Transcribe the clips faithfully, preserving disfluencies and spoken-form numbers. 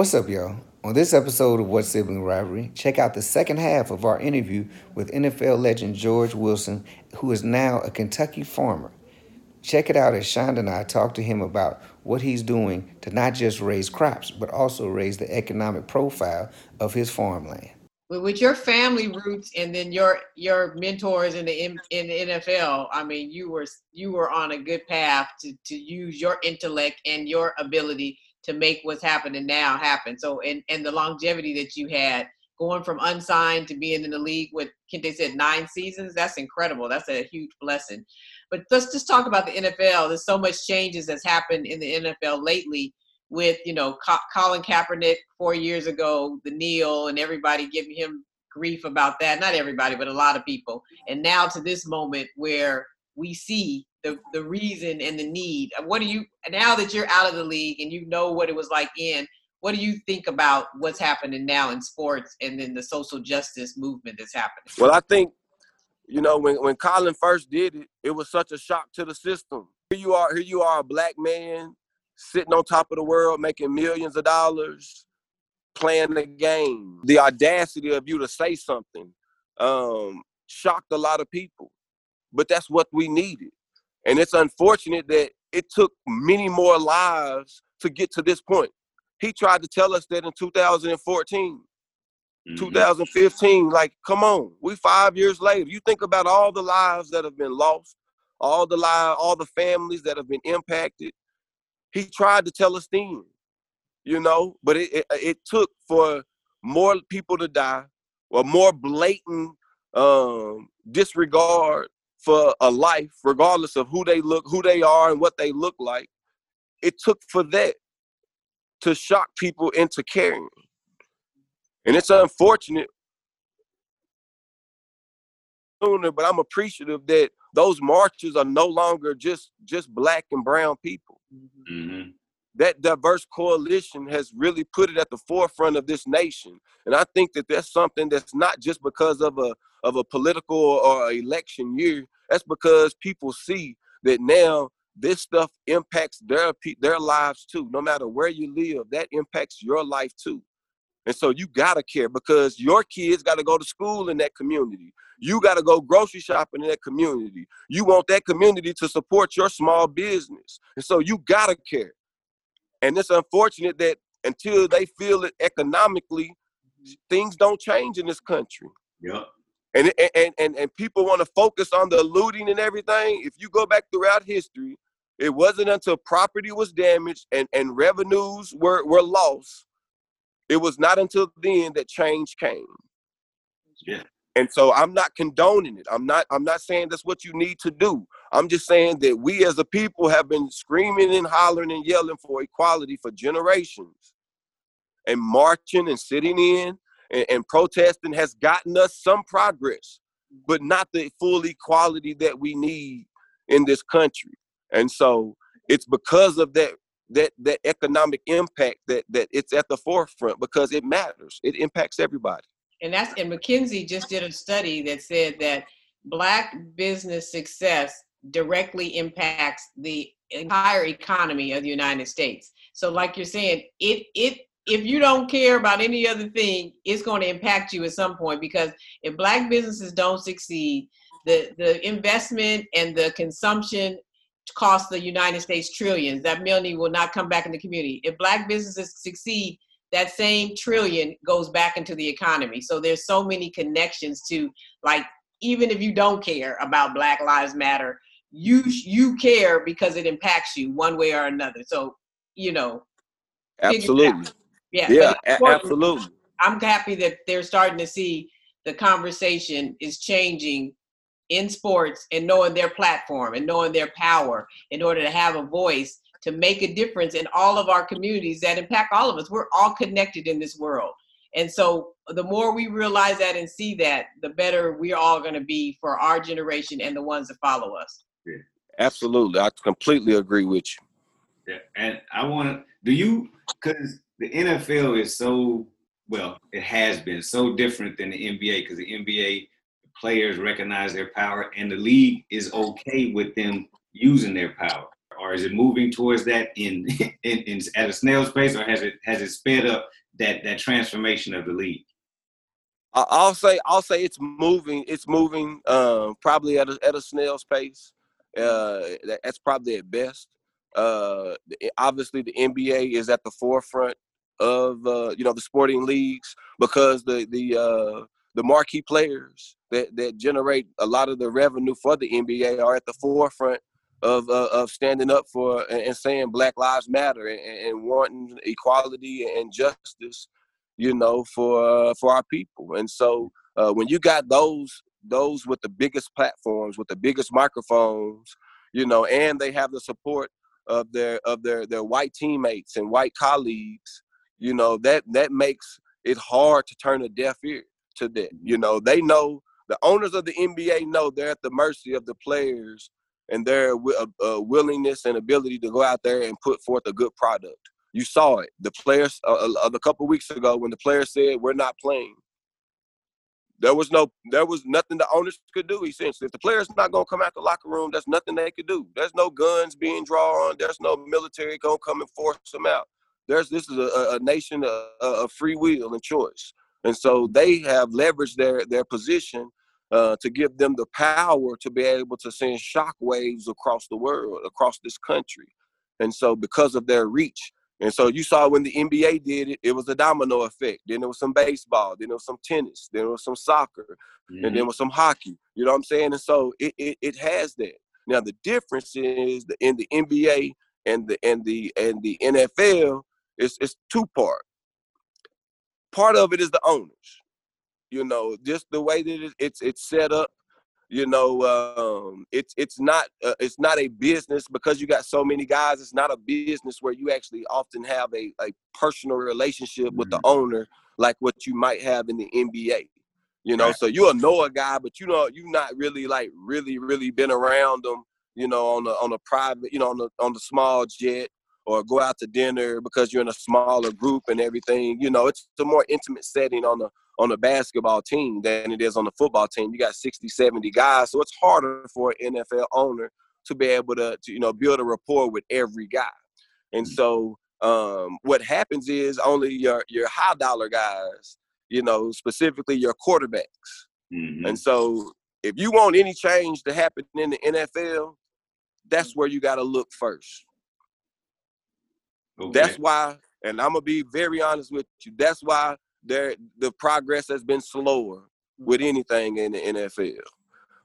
What's up, y'all? On this episode of What's Sibling Rivalry, check out the second half of our interview with N F L legend George Wilson, who is now a Kentucky farmer. Check it out as Shonda and I talk to him about what he's doing to not just raise crops, but also raise the economic profile of his farmland. With your family roots and then your your mentors in the in the N F L, I mean, you were you were on a good path to, to use your intellect and your ability to make what's happening now happen. So, and, and the longevity that you had, going from unsigned to being in the league with, Kente said, nine seasons, that's incredible. That's a huge blessing. But let's just talk about the N F L. There's so much changes that's happened in the N F L lately with, you know, Colin Kaepernick four years ago, the kneel, and everybody giving him grief about that. Not everybody, but a lot of people. And now to this moment where we see the, the reason and the need. What do you, now that you're out of the league and you know what it was like in, what do you think about what's happening now in sports and then the social justice movement that's happening? Well, I think, you know, when, when Colin first did it, it was such a shock to the system. Here you are, here you are, a black man sitting on top of the world, making millions of dollars, playing the game. The audacity of you to say something um, shocked a lot of people, but that's what we needed. And it's unfortunate that it took many more lives to get to this point. He tried to tell us that in two thousand fourteen, mm-hmm. two thousand fifteen, like, come on, we five years later. You think about all the lives that have been lost, all the lives, all the families that have been impacted. He tried to tell us then, you know, but it, it, it took for more people to die or more blatant um, disregard for a life, regardless of who they look, who they are and what they look like. It took for that to shock people into caring. And it's unfortunate, but I'm appreciative that those marches are no longer just, just black and brown people. Mm-hmm. That diverse coalition has really put it at the forefront of this nation. And I think that that's something that's not just because of a, of a political or election year. That's because people see that now this stuff impacts their, their lives too. No matter where you live, that impacts your life too. And so you got to care because your kids got to go to school in that community. You got to go grocery shopping in that community. You want that community to support your small business. And so you got to care. And it's unfortunate that until they feel it economically, things don't change in this country. Yeah. And and and, and people want to focus on the looting and everything. If you go back throughout history, it wasn't until property was damaged and, and revenues were, were lost. It was not until then that change came. Yeah. And so I'm not condoning it. I'm not I'm not saying that's what you need to do. I'm just saying that we as a people have been screaming and hollering and yelling for equality for generations. And marching and sitting in and, and protesting has gotten us some progress, but not the full equality that we need in this country. And so it's because of that that that economic impact that that it's at the forefront because it matters. It impacts everybody. And that's and McKinsey just did a study that said that black business success directly impacts the entire economy of the United States. So like you're saying, it it if you don't care about any other thing, it's going to impact you at some point because if black businesses don't succeed, the, the investment and the consumption costs the United States trillions. That money will not come back in the community. If black businesses succeed, that same trillion goes back into the economy. So there's so many connections to, like, even if you don't care about Black Lives Matter, you you care because it impacts you one way or another. So, you know. Absolutely. Yeah, yeah a- absolutely. I'm happy that they're starting to see the conversation is changing in sports and knowing their platform and knowing their power in order to have a voice to make a difference in all of our communities that impact all of us. We're all connected in this world. And so the more we realize that and see that, the better we're all going to be for our generation and the ones that follow us. Yeah. Absolutely. I completely agree with you. Yeah. And I want to, do you, because the N F L is so, well, it has been so different than the N B A because the N B A players recognize their power and the league is okay with them using their power. or is it moving towards that in, in, in at a snail's pace, or has it has it sped up that that transformation of the league? I'll say I'll say it's moving. It's moving uh, probably at a, at a snail's pace. Uh, that's probably at best. Uh, obviously, the N B A is at the forefront of uh, you know the sporting leagues because the the uh, the marquee players that, that generate a lot of the revenue for the N B A are at the forefront of uh, of standing up for and, and saying Black Lives Matter and, and wanting equality and justice, you know, for uh, for our people. And so uh, when you got those those with the biggest platforms, with the biggest microphones, you know, and they have the support of their of their their white teammates and white colleagues, you know, that that makes it hard to turn a deaf ear to that. You know, they know, the owners of the N B A know they're at the mercy of the players and their uh, uh, willingness and ability to go out there and put forth a good product. You saw it. The players uh, a couple of weeks ago when the players said we're not playing. There was no, there was nothing the owners could do. Essentially, if the players not gonna come out the locker room, there's nothing they could do. There's no guns being drawn. There's no military gonna come and force them out. There's this is a, a nation of, of free will and choice, and so they have leveraged their their position uh, to give them the power to be able to send shockwaves across the world, across this country, and so because of their reach. And so you saw when the N B A did it, it was a domino effect. Then there was some baseball. Then there was some tennis. Then there was some soccer. Mm-hmm. And then was some hockey. You know what I'm saying? And so it, it it has that. Now the difference is the in the N B A and the and the and the N F L is it's two part. Part of it is the owners. You know, just the way that it, it's it's set up. You know, um, it's it's not uh, it's not a business because you got so many guys. It's not a business where you actually often have a, a personal relationship mm-hmm. with the owner like what you might have in the N B A. You know, right. So you'll know a guy, but you know you not really like really really been around them. You know, on the on a private, you know, on the on the small jet or go out to dinner because you're in a smaller group and everything. You know, it's a more intimate setting on the. on a basketball team than it is on the football team. You got sixty, seventy guys, so it's harder for an N F L owner to be able to, to you know, build a rapport with every guy. And so um, what happens is only your your high-dollar guys, you know, specifically your quarterbacks. Mm-hmm. And so if you want any change to happen in the N F L, that's where you got to look first. Okay. That's why, and I'm going to be very honest with you, that's why There, the progress has been slower with anything in the N F L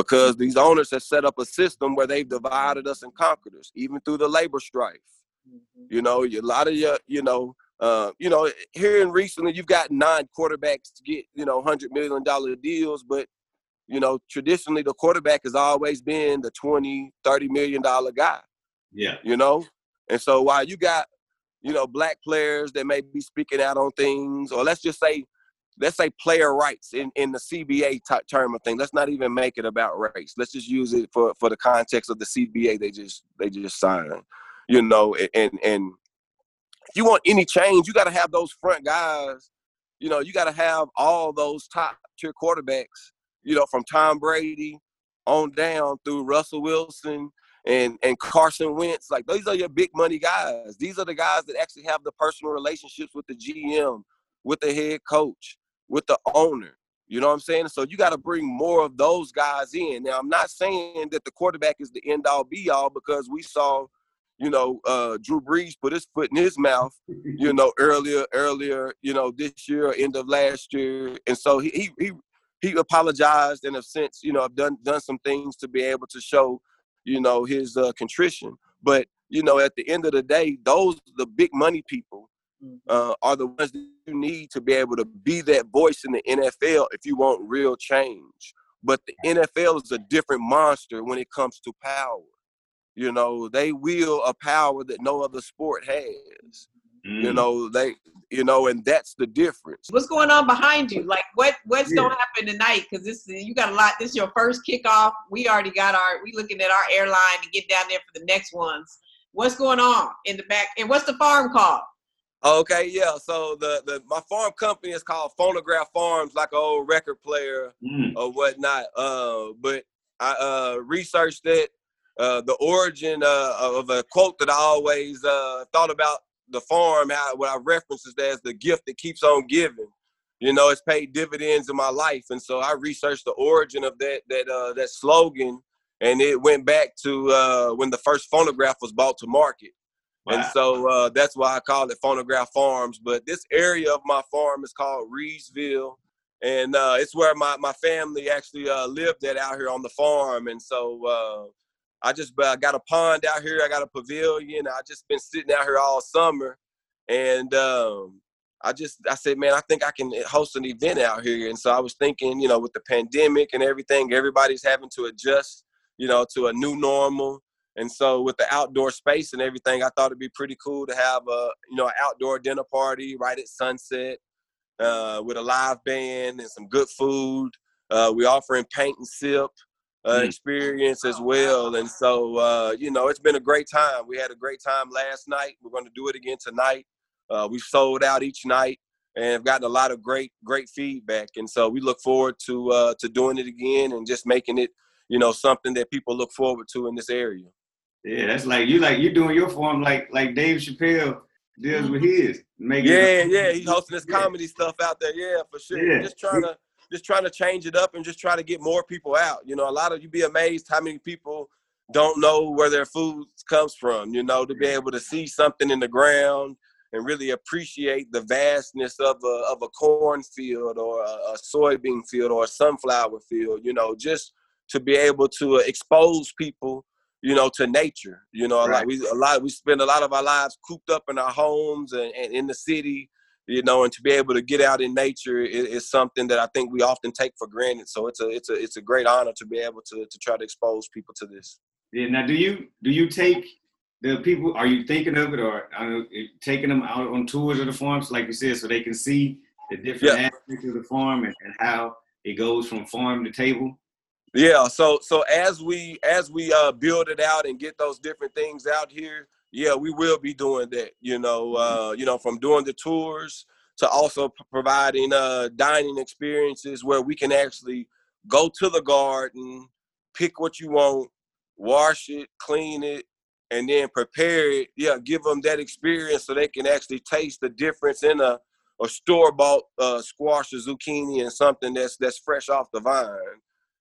because these owners have set up a system where they've divided us and conquered us, even through the labor strife. Mm-hmm. You know, a lot of your, you know, uh, you know, here and recently you've got nine quarterbacks to get, you know, one hundred million dollars deals, but, you know, traditionally the quarterback has always been the twenty, thirty million dollars guy. Yeah. You know, and so while you got, you know, black players that may be speaking out on things, or let's just say, let's say player rights in, in the C B A type term of thing. Let's not even make it about race. Let's just use it for, for the context of the C B A they just they just signed, you know. And and if you want any change, you got to have those front guys. You know, you got to have all those top tier quarterbacks. You know, from Tom Brady on down through Russell Wilson. And and Carson Wentz, like these are your big money guys. These are the guys that actually have the personal relationships with the G M, with the head coach, with the owner. You know what I'm saying? So you got to bring more of those guys in. Now, I'm not saying that the quarterback is the end-all, be-all because we saw, you know, uh, Drew Brees put his foot in his mouth, you know, earlier, earlier, you know, this year or end of last year. And so he he he, he apologized and have since, you know, have done, done some things to be able to show – you know, his uh, contrition. But, you know, at the end of the day, those, the big money people uh, are the ones that you need to be able to be that voice in the N F L if you want real change. But the N F L is a different monster when it comes to power. You know, they wield a power that no other sport has. Mm. You know, they, you know, and that's the difference. What's going on behind you? Like, what, what's yeah. going to happen tonight? Because this, you got a lot. This is your first kickoff. We already got our. We looking at our airline to get down there for the next ones. What's going on in the back? And what's the farm called? Okay, yeah. So the the my farm company is called Phonograph Farms, like an old record player mm. or whatnot. Uh, but I uh researched it. uh, the origin uh, of a quote that I always uh, thought about the farm, how what I reference is that as the gift that keeps on giving. You know, it's paid dividends in my life. And so I researched the origin of that that uh, that slogan, and it went back to uh, when the first phonograph was brought to market. Wow. And so uh, that's why I call it Phonograph Farms. But this area of my farm is called Reevesville, and uh, it's where my, my family actually uh, lived at out here on the farm. And so uh, I just I got a pond out here. I got a pavilion. I just been sitting out here all summer, and um, I just I said, man, I think I can host an event out here. And so I was thinking, you know, with the pandemic and everything, everybody's having to adjust, you know, to a new normal. And so with the outdoor space and everything, I thought it'd be pretty cool to have a, you know, an outdoor dinner party right at sunset uh, with a live band and some good food. Uh, we're offering paint and sip uh, mm. experience as well. And so, uh, you know, it's been a great time. We had a great time last night. We're going to do it again tonight. Uh, we've sold out each night and have gotten a lot of great, great feedback. And so we look forward to uh, to doing it again and just making it, you know, something that people look forward to in this area. Yeah, that's like you like you doing your form like like Dave Chappelle deals with his. Making yeah, it yeah, he's hosting his comedy yeah. stuff out there. Yeah, for sure. Yeah. Just trying to just trying to change it up and just try to get more people out. You know, a lot of you be amazed how many people don't know where their food comes from. You know, to be able to see something in the ground and really appreciate the vastness of a of a cornfield or a, a soybean field or a sunflower field. You know, just to be able to expose people, you know, to nature, you know, right. like we, a lot, we spend a lot of our lives cooped up in our homes and, and in the city, you know, and to be able to get out in nature is, is something that I think we often take for granted. So it's a, it's a, it's a great honor to be able to, to try to expose people to this. Yeah. Now, do you, do you take the people, are you thinking of it or are you taking them out on tours of the farms, like you said, so they can see the different yeah. aspects of the farm and, and how it goes from farm to table? Yeah, so so as we as we uh, build it out and get those different things out here, yeah, we will be doing that. You know, uh, you know, from doing the tours to also p- providing uh, dining experiences where we can actually go to the garden, pick what you want, wash it, clean it, and then prepare it. Yeah, give them that experience so they can actually taste the difference in a, a store-bought uh, squash or zucchini and something that's that's fresh off the vine.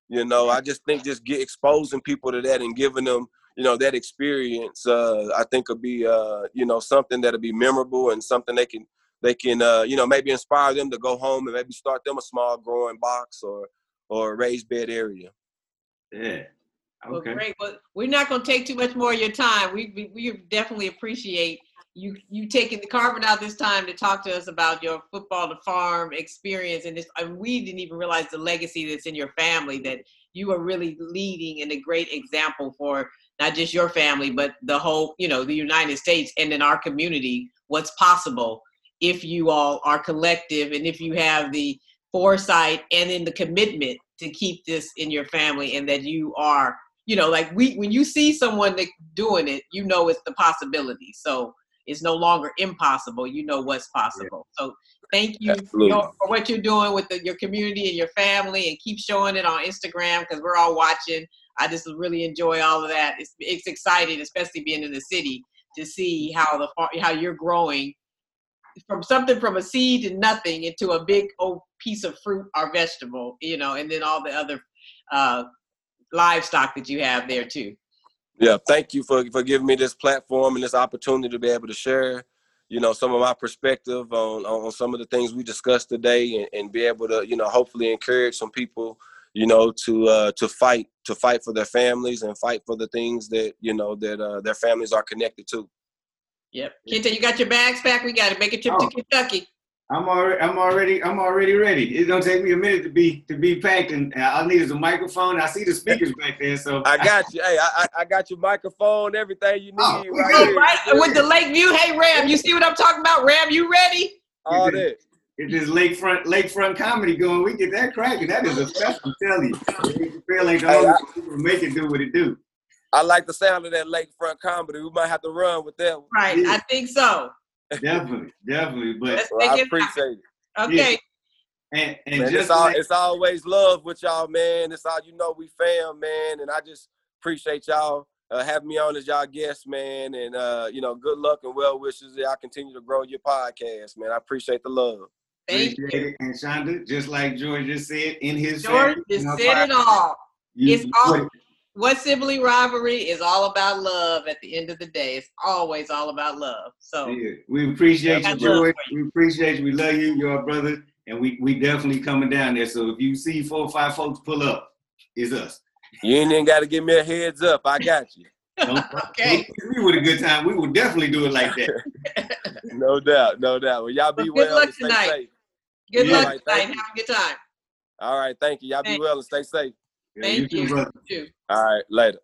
You know, I just think just get exposing people to that and giving them, you know, that experience, uh, I think will be, uh, you know, something that'll be memorable and something they can, they can, uh, you know, maybe inspire them to go home and maybe start them a small growing box or, or a raised bed area. Yeah. Okay. Well, great. Well, we're not going to take too much more of your time. We, we, we definitely appreciate you, you taking the carving out this time to talk to us about your football to farm experience. And this, and we didn't even realize the legacy that's in your family, that you are really leading and a great example for not just your family, but the whole, you know, the United States and in our community, what's possible if you all are collective and if you have the foresight and then the commitment to keep this in your family and that you are, you know, like we, when you see someone that doing it, you know, it's the possibility. So it's no longer impossible. You know what's possible. Yeah. So thank you for, for what you're doing with the, your community and your family, and keep showing it on Instagram because we're all watching. I just really enjoy all of that. It's it's exciting, especially being in the city, to see how the how you're growing from something from a seed to nothing into a big old piece of fruit or vegetable, you know, and then all the other uh, livestock that you have there too. Yeah, thank you for, for giving me this platform and this opportunity to be able to share, you know, some of my perspective on, on some of the things we discussed today and, and be able to, you know, hopefully encourage some people, you know, to uh, to fight, to fight for their families and fight for the things that, you know, that uh, their families are connected to. Yep. Kenta, you got your bags packed? We got to make a trip oh, to Kentucky. I'm already, I'm already, I'm already ready. It's gonna take me a minute to be to be packed, and all I need is a microphone. I see the speakers back there, so I got you. Hey, I, I got your microphone, everything you need. Oh, right, right? Yeah. With the Lakeview. Hey, Ram, you see what I'm talking about? Ram, you ready? All that. It's this lakefront lakefront comedy going. We get that cracking. That is a special. I'm telling you, it feel like the hey, only people make it do what it do. I like the sound of that lakefront comedy. We might have to run with that one. Right, yeah. I think so. Definitely, definitely, but well, I appreciate it. Okay, yeah. and and man, just it's, all, like, it's always love with y'all, man. It's all you know, we fam, man, and I just appreciate y'all uh, having me on as y'all guest, man. And, uh, you know, good luck and well wishes. Y'all continue to grow your podcast, man. I appreciate the love. Thank appreciate you. It. And Shonda, just like George just said, in his George family, just you know, said five, it all. You, it's you all. It. What sibling rivalry is all about love at the end of the day. It's always all about love. So yeah, we appreciate you, George. You. We appreciate you. We love you. You're our brother. And we, we definitely coming down there. So if you see four or five folks pull up, it's us. You ain't even got to give me a heads up. I got you. Okay. We would a good time. We would definitely do it like that. No doubt. No doubt. Well, y'all be well. Good luck tonight. Good luck tonight. Have a good time. All right. Thank you. Y'all be well and stay safe. Yeah, thank you. You too, brother. All right, later.